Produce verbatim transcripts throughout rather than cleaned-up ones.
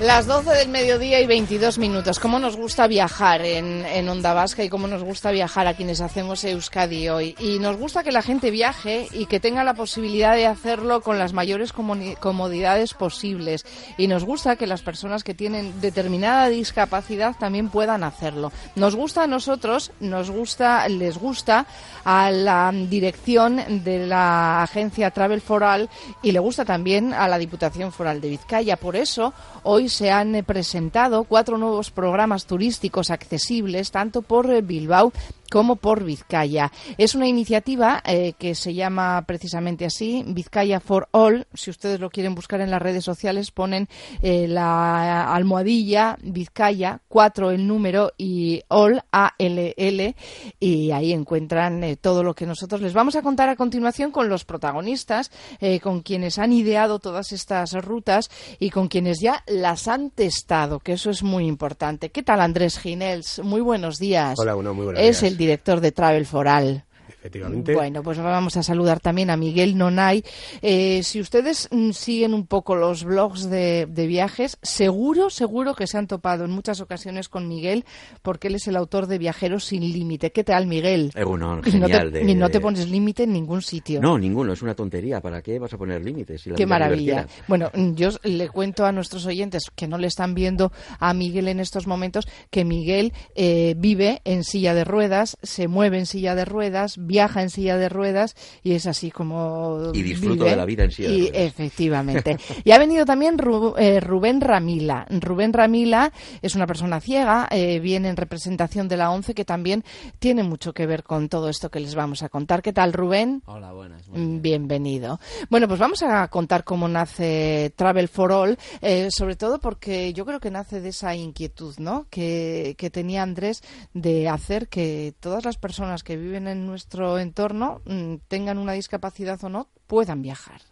Las doce del mediodía y veintidós minutos. ¿Cómo nos gusta viajar en, en Onda Vasca y cómo nos gusta viajar a quienes hacemos Euskadi hoy? Y nos gusta que la gente viaje y que tenga la posibilidad de hacerlo con las mayores comodidades posibles. Y nos gusta que las personas que tienen determinada discapacidad también puedan hacerlo. Nos gusta a nosotros, nos gusta, les gusta a la dirección de la agencia Travel for All y le gusta también a la Diputación Foral de Vizcaya. Por eso, hoy se han presentado cuatro nuevos programas turísticos accesibles tanto por Bilbao como por Vizcaya. Es una iniciativa eh, que se llama precisamente así, Bizkaia for All. Si ustedes lo quieren buscar en las redes sociales, ponen eh, la almohadilla Vizcaya, cuatro el número y All, A L L, y ahí encuentran eh, todo lo que nosotros les vamos a contar a continuación con los protagonistas, eh, con quienes han ideado todas estas rutas y con quienes ya las han testado, que eso es muy importante. ¿Qué tal, Andrés Ginels? Muy buenos días. Hola, uno, muy buenos días. Es el director de Travel for All. Efectivamente. Bueno, pues vamos a saludar también a Miguel Nonay. Eh, si ustedes siguen un poco los blogs de, de viajes, seguro, seguro que se han topado en muchas ocasiones con Miguel, porque él es el autor de Viajeros sin Límite. ¿Qué tal, Miguel? Eh, bueno, genial. No te, de, no te pones límite en ningún sitio. No, ninguno. Es una tontería. ¿Para qué vas a poner límites? Si qué maravilla. Divertida. Bueno, yo le cuento a nuestros oyentes que no le están viendo a Miguel en estos momentos, que Miguel eh, vive en silla de ruedas, se mueve en silla de ruedas, viaja en silla de ruedas y es así como y disfruto vive, de la vida en silla de ruedas. Y efectivamente. Y ha venido también Ru, eh, Rubén Ramila. Rubén Ramila es una persona ciega, eh, viene en representación de la ONCE, que también tiene mucho que ver con todo esto que les vamos a contar. ¿Qué tal, Rubén? Hola, buenas. Bien. Bienvenido. Bueno, pues vamos a contar cómo nace Travel for All, eh, sobre todo porque yo creo que nace de esa inquietud, ¿no?, que, que tenía Andrés de hacer que todas las personas que viven en nuestro entorno, tengan una discapacidad o no, puedan viajar.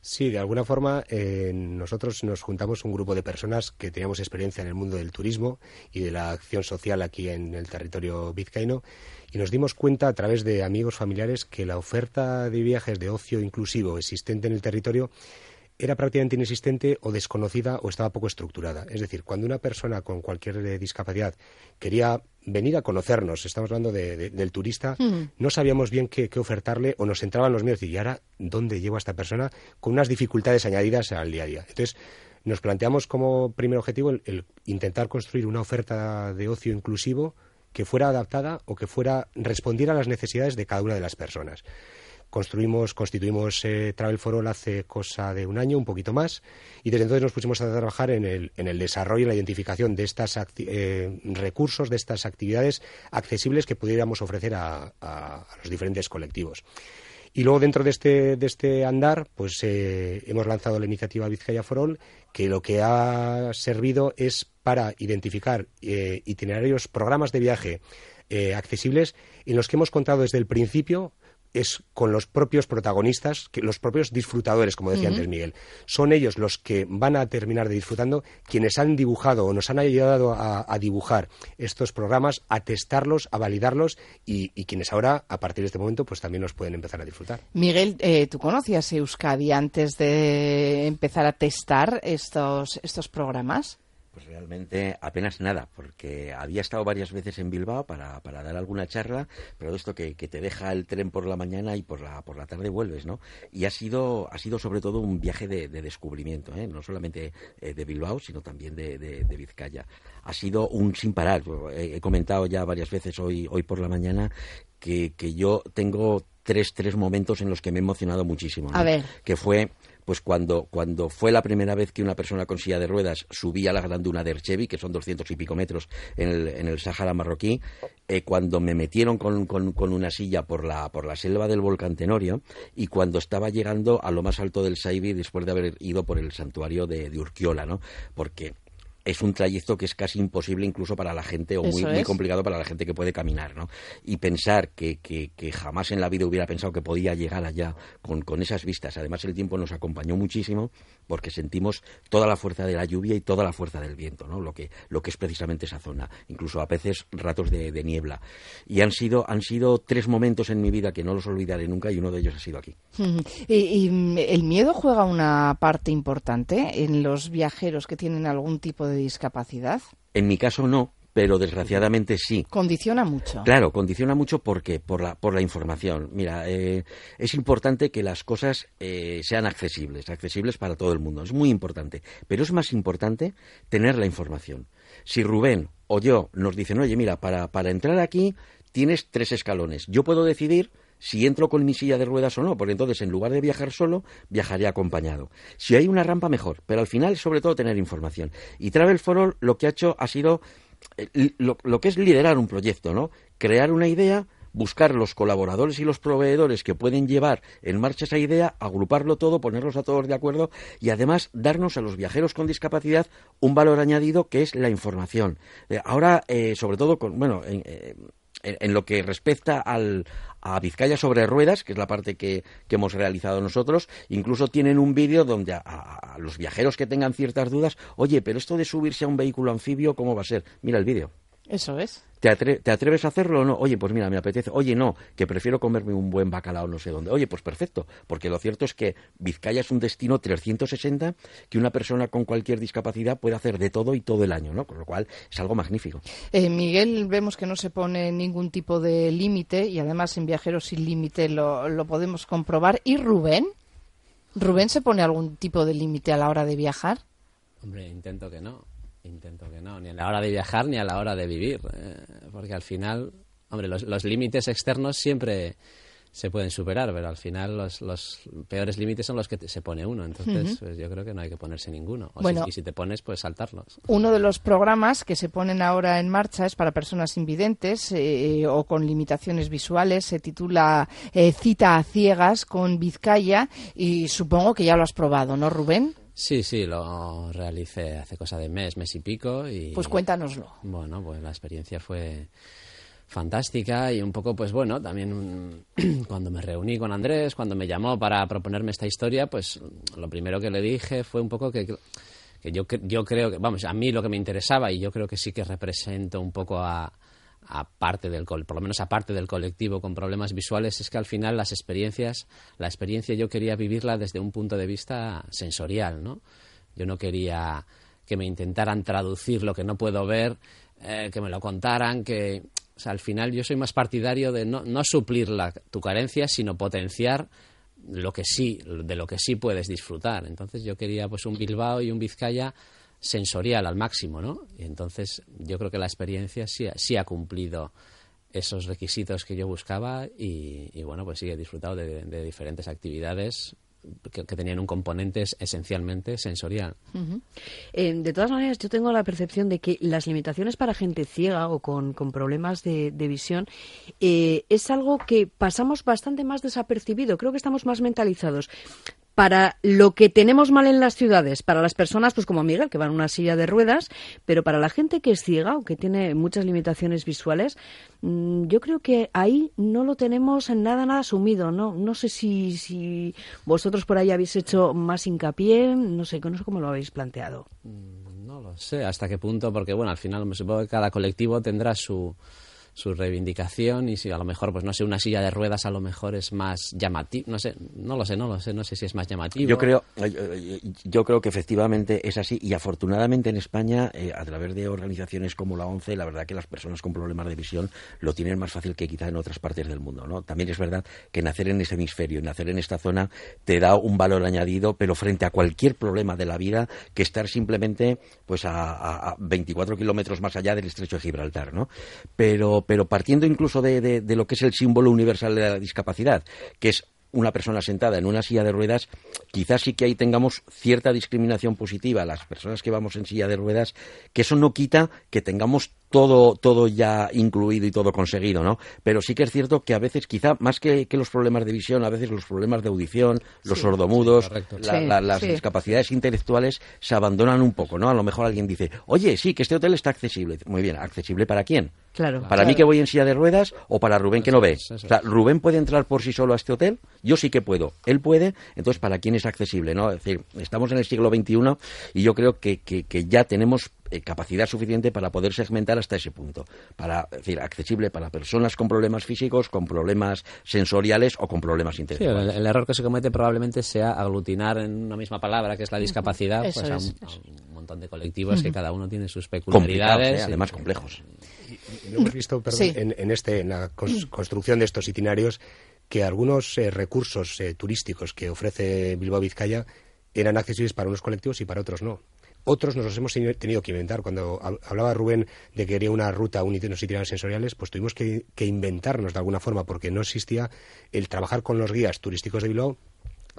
Sí, de alguna forma eh, nosotros nos juntamos un grupo de personas que teníamos experiencia en el mundo del turismo y de la acción social aquí en el territorio vizcaíno y nos dimos cuenta a través de amigos familiares que la oferta de viajes de ocio inclusivo existente en el territorio era prácticamente inexistente o desconocida o estaba poco estructurada. Es decir, cuando una persona con cualquier discapacidad quería venir a conocernos, estamos hablando de, de, del turista, uh-huh. no sabíamos bien qué, qué ofertarle o nos entraban los miedos. Y ahora, ¿dónde llevo a esta persona? Con unas dificultades añadidas al día a día. Entonces, nos planteamos como primer objetivo el, el intentar construir una oferta de ocio inclusivo que fuera adaptada o que fuera respondiera a las necesidades de cada una de las personas. Construimos, constituimos eh, Travel for All hace cosa de un año, un poquito más, y desde entonces nos pusimos a trabajar en el, en el desarrollo y la identificación de estos acti- eh, recursos, de estas actividades accesibles que pudiéramos ofrecer a, a, a los diferentes colectivos. Y luego dentro de este, de este andar, pues eh, hemos lanzado la iniciativa Bizkaia for All, que lo que ha servido es para identificar eh, itinerarios, programas de viaje eh, accesibles en los que hemos contado desde el principio es con los propios protagonistas, que los propios disfrutadores, como decía uh-huh. antes Miguel. Son ellos los que van a terminar de disfrutando, quienes han dibujado o nos han ayudado a, a dibujar estos programas, a testarlos, a validarlos y, y quienes ahora, a partir de este momento, pues también los pueden empezar a disfrutar. Miguel, eh, ¿tú conocías Euskadi antes de empezar a testar estos, estos programas? Pues realmente apenas nada, porque había estado varias veces en Bilbao para, para dar alguna charla, pero esto que, que te deja el tren por la mañana y por la por la tarde vuelves, ¿no? Y ha sido ha sido sobre todo un viaje de, de descubrimiento, ¿eh? No solamente eh, de Bilbao, sino también de, de, de Vizcaya. Ha sido un sin parar. He, he comentado ya varias veces hoy hoy por la mañana que, que yo tengo tres tres momentos en los que me he emocionado muchísimo, ¿no? A ver. Que fue... Pues cuando, cuando fue la primera vez que una persona con silla de ruedas subía a la gran duna de Erg Chebbi, que son doscientos y pico metros en el, en el Sáhara marroquí, eh, cuando me metieron con, con, con una silla por la, por la selva del volcán Tenorio y cuando estaba llegando a lo más alto del Saibi después de haber ido por el santuario de, de Urquiola, ¿no? Porque es un trayecto que es casi imposible incluso para la gente, o muy, muy complicado para la gente que puede caminar, ¿no? Y pensar que, que, que jamás en la vida hubiera pensado que podía llegar allá con, con esas vistas. Además, el tiempo nos acompañó muchísimo porque sentimos toda la fuerza de la lluvia y toda la fuerza del viento, ¿no? Lo que, lo que es precisamente esa zona, incluso a veces ratos de, de niebla. Y han sido, han sido tres momentos en mi vida que no los olvidaré nunca, y uno de ellos ha sido aquí. Y, y el miedo juega una parte importante en los viajeros que tienen algún tipo de discapacidad? En mi caso no, pero desgraciadamente sí. Condiciona mucho. Claro, condiciona mucho porque por la por la información. Mira, eh, es importante que las cosas eh, sean accesibles, accesibles para todo el mundo. Es muy importante, pero es más importante tener la información. Si Rubén o yo nos dicen, oye, mira, para para entrar aquí tienes tres escalones. Yo puedo decidir si entro con mi silla de ruedas o no, porque entonces en lugar de viajar solo, viajaré acompañado. Si hay una rampa, mejor, pero al final, sobre todo, tener información. Y Travel for All lo que ha hecho ha sido eh, lo, lo que es liderar un proyecto, ¿no? Crear una idea, buscar los colaboradores y los proveedores que pueden llevar en marcha esa idea, agruparlo todo, ponerlos a todos de acuerdo y además darnos a los viajeros con discapacidad un valor añadido que es la información. Eh, ahora, eh, sobre todo, con bueno... Eh, en lo que respecta al, a Vizcaya sobre ruedas, que es la parte que, que hemos realizado nosotros, incluso tienen un vídeo donde a, a los viajeros que tengan ciertas dudas, oye, pero esto de subirse a un vehículo anfibio, ¿cómo va a ser? Mira el vídeo. Eso es. ¿Te, atre- ¿Te atreves a hacerlo o no? Oye, pues mira, me apetece. Oye, no, que prefiero comerme un buen bacalao no sé dónde. Oye, pues perfecto, porque lo cierto es que Vizcaya es un destino trescientos sesenta que una persona con cualquier discapacidad puede hacer de todo y todo el año, ¿no? Con lo cual es algo magnífico. Eh, Miguel, vemos que no se pone ningún tipo de límite y además en Viajeros sin Límite lo, lo podemos comprobar. ¿Y Rubén? ¿Rubén se pone algún tipo de límite a la hora de viajar? Hombre, intento que no. Intento que no, ni a la hora de viajar ni a la hora de vivir, eh, porque al final, hombre, los, los límites externos siempre se pueden superar, pero al final los, los peores límites son los que te, se pone uno, entonces uh-huh. pues yo creo que no hay que ponerse ninguno, o bueno, si, y si te pones, pues saltarlos. Uno de los programas que se ponen ahora en marcha es para personas invidentes eh, o con limitaciones visuales, se titula eh, Cita a ciegas con Bizkaia, y supongo que ya lo has probado, ¿no, Rubén? Sí, sí, lo realicé hace cosa de mes, mes y pico. Y pues cuéntanoslo. Bueno, pues la experiencia fue fantástica y un poco, pues bueno, también un, cuando me reuní con Andrés, cuando me llamó para proponerme esta historia, pues lo primero que le dije fue un poco que, que yo, yo creo que, vamos, a mí lo que me interesaba, y yo creo que sí que represento un poco a... aparte del por lo menos aparte del colectivo con problemas visuales, es que al final las experiencias, la experiencia yo quería vivirla desde un punto de vista sensorial, ¿no? Yo no quería que me intentaran traducir lo que no puedo ver, eh, que me lo contaran, que o sea, al final yo soy más partidario de no, no suplir la, tu carencia, sino potenciar lo que sí, de lo que sí puedes disfrutar. Entonces yo quería pues un Bilbao y un Vizcaya sensorial al máximo, ¿no? Y entonces yo creo que la experiencia sí, sí ha cumplido esos requisitos que yo buscaba y, y bueno, pues sí, he disfrutado de, de diferentes actividades que, que tenían un componente esencialmente sensorial. Uh-huh. Eh, de todas maneras, yo tengo la percepción de que las limitaciones para gente ciega o con, con problemas de, de visión eh, es algo que pasamos bastante más desapercibido. Creo que estamos más mentalizados para lo que tenemos mal en las ciudades, para las personas pues como Miguel, que van a una silla de ruedas, pero para la gente que es ciega o que tiene muchas limitaciones visuales, yo creo que ahí no lo tenemos en nada, nada asumido, ¿no? No sé si, si vosotros por ahí habéis hecho más hincapié, no sé, no sé cómo lo habéis planteado. No lo sé hasta qué punto, porque bueno, al final me supongo que cada colectivo tendrá su... su reivindicación, y si a lo mejor, pues no sé, una silla de ruedas a lo mejor es más llamativo, no sé, no lo sé, no lo sé, no sé si es más llamativo. Yo creo, yo, yo creo que efectivamente es así, y afortunadamente en España, eh, a través de organizaciones como la ONCE, la verdad que las personas con problemas de visión lo tienen más fácil que quizá en otras partes del mundo, ¿no? También es verdad que nacer en ese hemisferio, nacer en esta zona, te da un valor añadido, pero frente a cualquier problema de la vida, que estar simplemente, pues a, a, a veinticuatro kilómetros más allá del Estrecho de Gibraltar, ¿no? Pero pero partiendo incluso de, de, de lo que es el símbolo universal de la discapacidad, que es una persona sentada en una silla de ruedas, quizás sí que ahí tengamos cierta discriminación positiva a las personas que vamos en silla de ruedas, que eso no quita que tengamos todo, todo ya incluido y todo conseguido, ¿no? Pero sí que es cierto que a veces, quizá más que, que los problemas de visión, a veces los problemas de audición, los sí, sordomudos, sí, la, sí, la, las sí. discapacidades intelectuales se abandonan un poco, ¿no? A lo mejor alguien dice, oye, sí, que este hotel está accesible. Muy bien, ¿accesible para quién? Claro. ¿Para claro. mí que voy en silla de ruedas o para Rubén que no ve? O sea, ¿Rubén puede entrar por sí solo a este hotel? Yo sí que puedo. Él puede, entonces, ¿para quién es accesible? ¿No? Es decir, estamos en el siglo veintiuno y yo creo que, que, que ya tenemos capacidad suficiente para poder segmentar hasta ese punto, para es decir accesible para personas con problemas físicos, con problemas sensoriales o con problemas intelectuales. Sí, el, el error que se comete probablemente sea aglutinar en una misma palabra, que es la discapacidad, uh-huh. pues a un, a un montón de colectivos uh-huh. que cada uno tiene sus peculiaridades. ¿Eh? Además complejos. Y, y lo hemos visto perdón, sí. en, en, este, en la cons- construcción de estos itinerarios que algunos eh, recursos eh, turísticos que ofrece Bilbao Vizcaya eran accesibles para unos colectivos y para otros no. Otros nos los hemos tenido que inventar. Cuando hablaba Rubén de que quería una ruta, unos itinerarios sensoriales, pues tuvimos que, que inventarnos de alguna forma, porque no existía el trabajar con los guías turísticos de Bilbao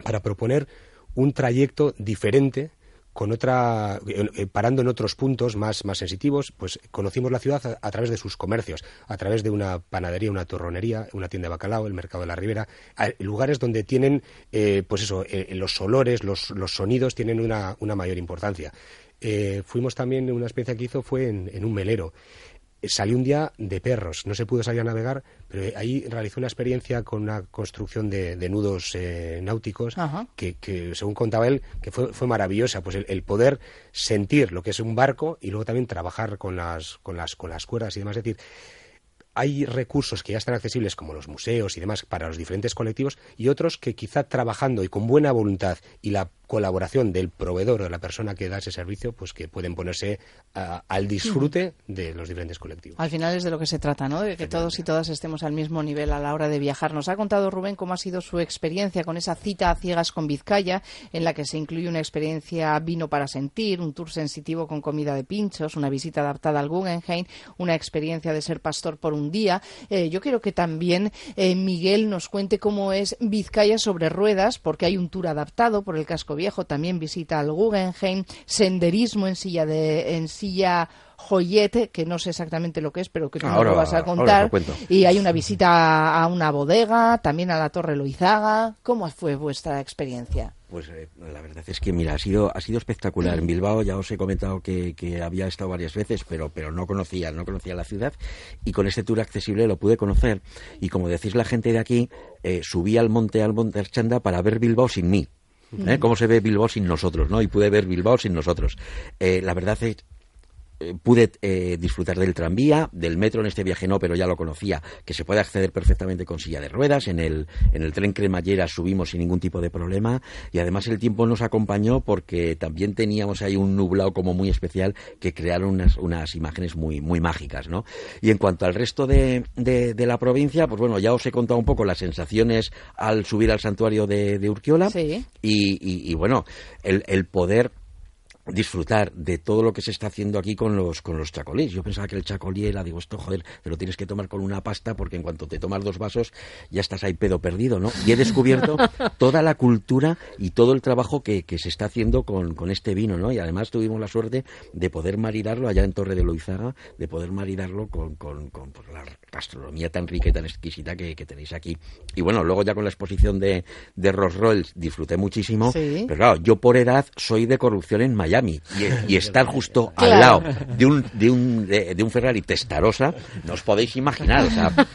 para proponer un trayecto diferente, con otra eh, parando en otros puntos más, más sensitivos. Pues conocimos la ciudad a, a través de sus comercios, a través de una panadería, una torronería, una tienda de bacalao, el mercado de la Ribera, a, lugares donde tienen, eh, pues eso, eh, los olores, los, los sonidos tienen una, una mayor importancia. Eh, fuimos también, una experiencia que hizo fue en, en un velero. Eh, salí un día de perros, no se pudo salir a navegar, pero ahí realizó una experiencia con una construcción de, de nudos eh, náuticos que, que, según contaba él, que fue, fue maravillosa. Pues el, el poder sentir lo que es un barco y luego también trabajar con las, con las, con las cuerdas y demás. Es decir, hay recursos que ya están accesibles, como los museos y demás, para los diferentes colectivos, y otros que quizá trabajando y con buena voluntad y la colaboración del proveedor o de la persona que da ese servicio, pues que pueden ponerse a, al disfrute de los diferentes colectivos. Al final es de lo que se trata, ¿no? De que todos y todas estemos al mismo nivel a la hora de viajar. Nos ha contado Rubén cómo ha sido su experiencia con esa cita a ciegas con Bizkaia, en la que se incluye una experiencia vino para sentir, un tour sensitivo con comida de pinchos, una visita adaptada al Guggenheim, una experiencia de ser pastor por un día. Eh, yo quiero que también eh, Miguel nos cuente cómo es Bizkaia sobre ruedas, porque hay un tour adaptado por el casco viejo, también visita al Guggenheim, senderismo en silla de en silla joyete, que no sé exactamente lo que es, pero que tú ahora, no lo vas a contar, y hay una visita a una bodega, también a la Torre Loizaga. ¿Cómo fue vuestra experiencia? Pues eh, la verdad es que, mira, ha sido ha sido espectacular. En Bilbao ya os he comentado que, que había estado varias veces, pero pero no conocía, no conocía la ciudad, y con este tour accesible lo pude conocer. Y como decís la gente de aquí, eh, subí al monte, al monte Archanda para ver Bilbao sin mí. ¿Eh? ¿Cómo se ve Bilbao sin nosotros, no? Y pude ver Bilbao sin nosotros. Eh, la verdad es Pude eh, disfrutar del tranvía, del metro en este viaje no, pero ya lo conocía, que se puede acceder perfectamente con silla de ruedas. En el, en el tren cremallera subimos sin ningún tipo de problema, y además el tiempo nos acompañó porque también teníamos ahí un nublado como muy especial que crearon unas, unas imágenes muy, muy mágicas, ¿no? Y en cuanto al resto de, de, de la provincia, pues bueno, ya os he contado un poco las sensaciones al subir al santuario de, de Urquiola, sí. y, y, y bueno, el, el poder disfrutar de todo lo que se está haciendo aquí con los con los chacolís. Yo pensaba que el chacolí era, digo, esto, joder, te lo tienes que tomar con una pasta porque en cuanto te tomas dos vasos ya estás ahí pedo perdido, ¿no? Y he descubierto toda la cultura y todo el trabajo que, que se está haciendo con, con este vino, ¿no? Y además tuvimos la suerte de poder maridarlo allá en Torre de Loizaga, de poder maridarlo con, con, con pues, la gastronomía tan rica y tan exquisita que, que tenéis aquí. Y bueno, luego ya con la exposición de, de Ross Rolls disfruté muchísimo, sí. Pero claro, yo por edad soy de corrupción en Miami. Y, y estar justo claro. al lado de un de un, de, de un Ferrari Testarossa, no os podéis imaginar. O sea,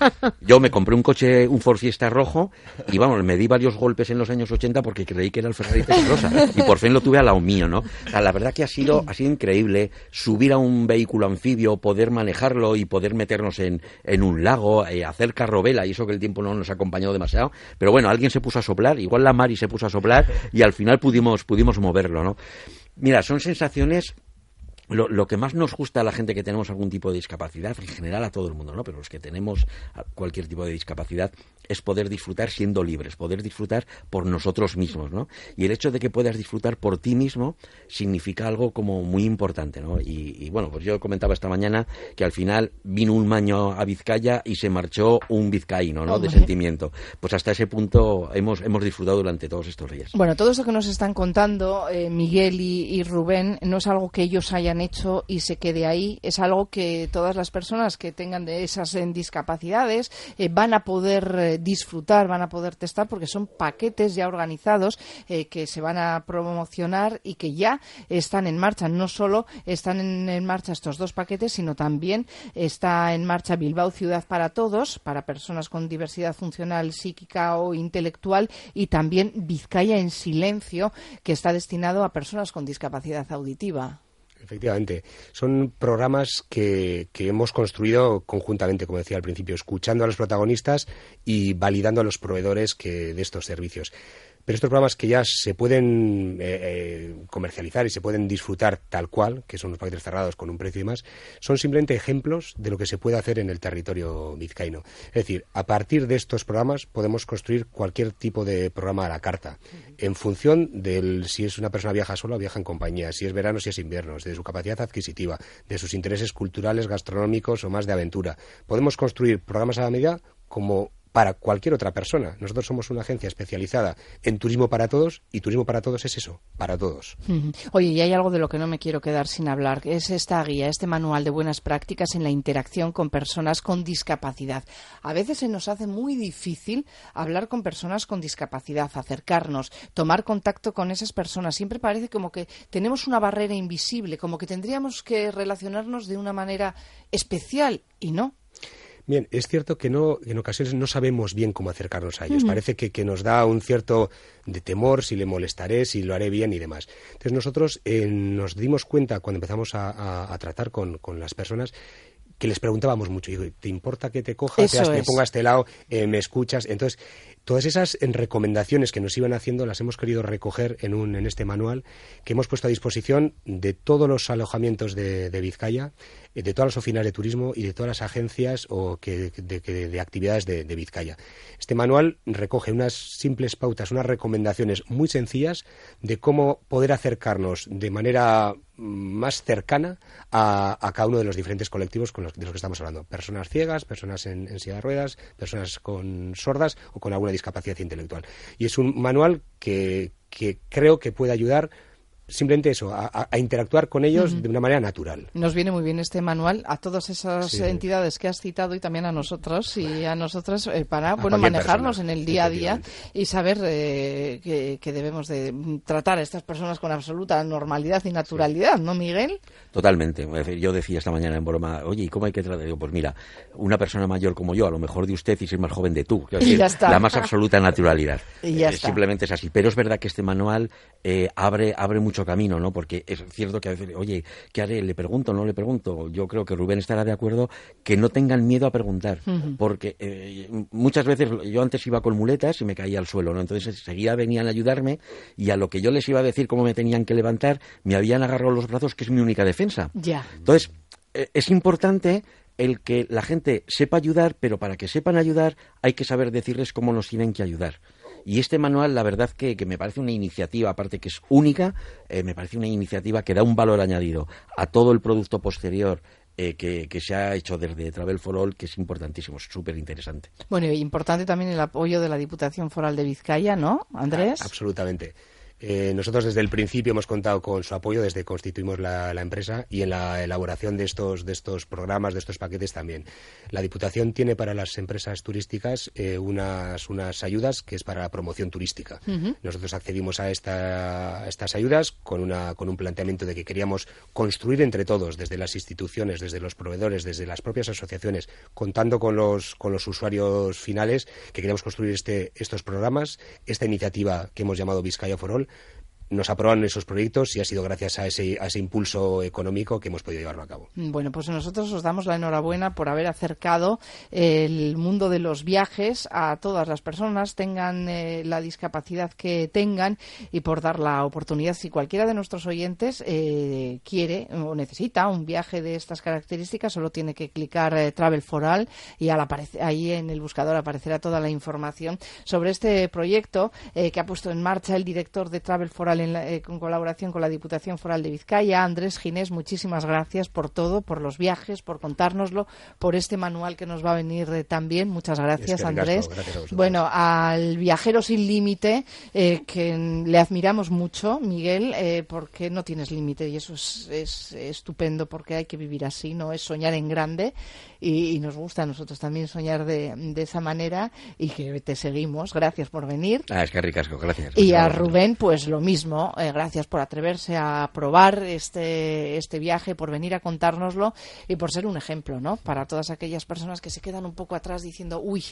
yo me compré un coche, un Ford Fiesta rojo, y vamos, me di varios golpes en los años ochenta porque creí que era el Ferrari Testarossa, y por fin lo tuve al lado mío, ¿no? O sea, la verdad que ha sido, ha sido increíble subir a un vehículo anfibio, poder manejarlo y poder meternos en, en un lago, eh, hacer carrovela, y eso que el tiempo no nos acompañó demasiado, pero bueno, alguien se puso a soplar, igual la Mari se puso a soplar, y al final pudimos, pudimos moverlo, ¿no? Mira, son sensaciones Lo, lo que más nos gusta a la gente que tenemos algún tipo de discapacidad, en general a todo el mundo, ¿no? Pero los que tenemos cualquier tipo de discapacidad, es poder disfrutar siendo libres, poder disfrutar por nosotros mismos, ¿no? Y el hecho de que puedas disfrutar por ti mismo significa algo como muy importante, ¿no? Y, y bueno, pues yo comentaba esta mañana que al final vino un maño a Vizcaya y se marchó un vizcaíno, ¿no? De sentimiento. Pues hasta ese punto hemos, hemos disfrutado durante todos estos días. Bueno, todo eso que nos están contando eh, Miguel y, y Rubén no es algo que ellos hayan hecho y se quede ahí, es algo que todas las personas que tengan de esas en discapacidades eh, van a poder eh, disfrutar, van a poder testar, porque son paquetes ya organizados eh, que se van a promocionar y que ya están en marcha. No solo están en, en marcha estos dos paquetes, sino también está en marcha Bilbao Ciudad para Todos, para personas con diversidad funcional, psíquica o intelectual, y también Vizcaya en Silencio, que está destinado a personas con discapacidad auditiva. Efectivamente, son programas que, que hemos construido conjuntamente, como decía al principio, escuchando a los protagonistas y validando a los proveedores que, de estos servicios. Pero estos programas que ya se pueden eh, comercializar y se pueden disfrutar tal cual, que son unos paquetes cerrados con un precio y más, son simplemente ejemplos de lo que se puede hacer en el territorio vizcaíno. Es decir, a partir de estos programas podemos construir cualquier tipo de programa a la carta, en función del si es una persona viaja sola o viaja en compañía, si es verano o si es invierno, de su capacidad adquisitiva, de sus intereses culturales, gastronómicos o más de aventura. Podemos construir programas a la medida como para cualquier otra persona. Nosotros somos una agencia especializada en turismo para todos, y turismo para todos es eso, para todos. Oye, y hay algo de lo que no me quiero quedar sin hablar, que es esta guía, este manual de buenas prácticas en la interacción con personas con discapacidad. A veces se nos hace muy difícil hablar con personas con discapacidad, acercarnos, tomar contacto con esas personas. Siempre parece como que tenemos una barrera invisible, como que tendríamos que relacionarnos de una manera especial, y no. Bien, es cierto que no, en ocasiones no sabemos bien cómo acercarnos a ellos. Uh-huh. Parece que, que nos da un cierto de temor, si le molestaré, si lo haré bien y demás. Entonces nosotros eh, nos dimos cuenta cuando empezamos a, a, a tratar con, con las personas, que les preguntábamos mucho, digo, ¿te importa que te coja, te, te pongas este lado, eh, me escuchas? Entonces, todas esas recomendaciones que nos iban haciendo las hemos querido recoger en un en este manual que hemos puesto a disposición de todos los alojamientos de, de Vizcaya, de todas las oficinas de turismo y de todas las agencias o que, de, de, de actividades de, de Vizcaya. Este manual recoge unas simples pautas, unas recomendaciones muy sencillas de cómo poder acercarnos de manera más cercana a, a cada uno de los diferentes colectivos con los, de los que estamos hablando. Personas ciegas, personas en, en silla de ruedas, personas con sordas o con alguna discapacidad intelectual. Y es un manual que, que creo que puede ayudar simplemente eso, a, a interactuar con ellos uh-huh. de una manera natural. Nos viene muy bien este manual a todas esas sí. entidades que has citado y también a nosotros y a nosotras eh, para a bueno manejarnos persona, en el día a día y saber eh, que, que debemos de tratar a estas personas con absoluta normalidad y naturalidad, sí. ¿No, Miguel? Totalmente. Yo decía esta mañana en broma, oye, ¿y cómo hay que tratar? Digo, pues mira, una persona mayor como yo, a lo mejor de usted y si es más joven de tú. Quiero decir, y ya está. La más absoluta naturalidad. Y ya eh, está. Simplemente es así. Pero es verdad que este manual eh, abre, abre mucho camino, ¿no? Porque es cierto que a veces, oye, ¿qué haré? ¿Le pregunto o no le pregunto? Yo creo que Rubén estará de acuerdo que no tengan miedo a preguntar, uh-huh. porque eh, muchas veces yo antes iba con muletas y me caía al suelo, ¿no? Entonces enseguida venían a ayudarme y a lo que yo les iba a decir cómo me tenían que levantar, me habían agarrado los brazos, que es mi única defensa. Ya. Entonces, eh, es importante el que la gente sepa ayudar, pero para que sepan ayudar hay que saber decirles cómo nos tienen que ayudar. Y este manual, la verdad que, que me parece una iniciativa, aparte que es única, eh, me parece una iniciativa que da un valor añadido a todo el producto posterior Eh, que, que se ha hecho desde Travel for All, que es importantísimo, es súper interesante. Bueno, y importante también el apoyo de la Diputación Foral de Vizcaya, ¿no, Andrés? Ah, absolutamente. Eh, nosotros desde el principio hemos contado con su apoyo desde que constituimos la, la empresa y en la elaboración de estos, de estos programas, de estos paquetes también. La Diputación tiene para las empresas turísticas eh, unas, unas ayudas que es para la promoción turística. Uh-huh. Nosotros accedimos a, esta, a estas ayudas con, una, con un planteamiento de que queríamos construir entre todos, desde las instituciones, desde los proveedores, desde las propias asociaciones, contando con los, con los usuarios finales, que queríamos construir este, estos programas, esta iniciativa que hemos llamado Bizkaia for All, nos aprobaron esos proyectos y ha sido gracias a ese, a ese impulso económico que hemos podido llevarlo a cabo. Bueno, pues nosotros os damos la enhorabuena por haber acercado el mundo de los viajes a todas las personas, tengan eh, la discapacidad que tengan, y por dar la oportunidad, si cualquiera de nuestros oyentes eh, quiere o necesita un viaje de estas características, solo tiene que clicar eh, Travel for All y al aparecer, ahí en el buscador aparecerá toda la información sobre este proyecto eh, que ha puesto en marcha el director de Travel for All en la, eh, con colaboración con la Diputación Foral de Vizcaya, Andrés Ginels. Muchísimas gracias por todo, por los viajes, por contárnoslo, por este manual que nos va a venir eh, también. Muchas gracias, es que Andrés. Gracias a bueno, al Viajero sin Límite, eh, que le admiramos mucho, Miguel, eh, porque no tienes límite y eso es, es estupendo, porque hay que vivir así, ¿no? Es soñar en grande y, y nos gusta a nosotros también soñar de, de esa manera, y que te seguimos. Gracias por venir. Ah, es que ricasco, gracias. Y a Rubén, pues lo mismo. Eh, gracias por atreverse a probar este, este viaje, por venir a contárnoslo y por ser un ejemplo, ¿no? Para todas aquellas personas que se quedan un poco atrás diciendo, uy,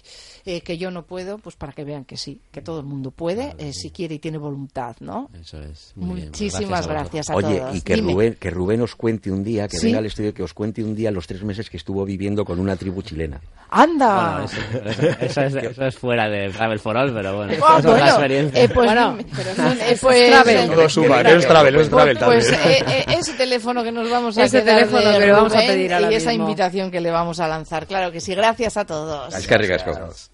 eh, que yo no puedo, pues para que vean que sí, que todo el mundo puede, eh, si quiere y tiene voluntad, ¿no? Eso es. Muy Muchísimas bien, gracias, gracias a, Oye, a todos. Oye, y que Rubén, que Rubén os cuente un día, que ¿sí? venga al estudio, que os cuente un día los tres meses que estuvo viviendo con una tribu chilena. ¡Anda! Bueno, eso, eso, es, eso es fuera del Travel for All, pero bueno, oh, es bueno, otra experiencia. Eh, pues, bueno, pero no, eh, pues, es Travel. No lo suba, es Travel, es Travel también. Pues eh, ese teléfono que nos vamos a ese teléfono que Rubén, vamos a pedir ahora y mismo. Esa invitación que le vamos a lanzar, claro que sí. Gracias a todos. Es que ricasco.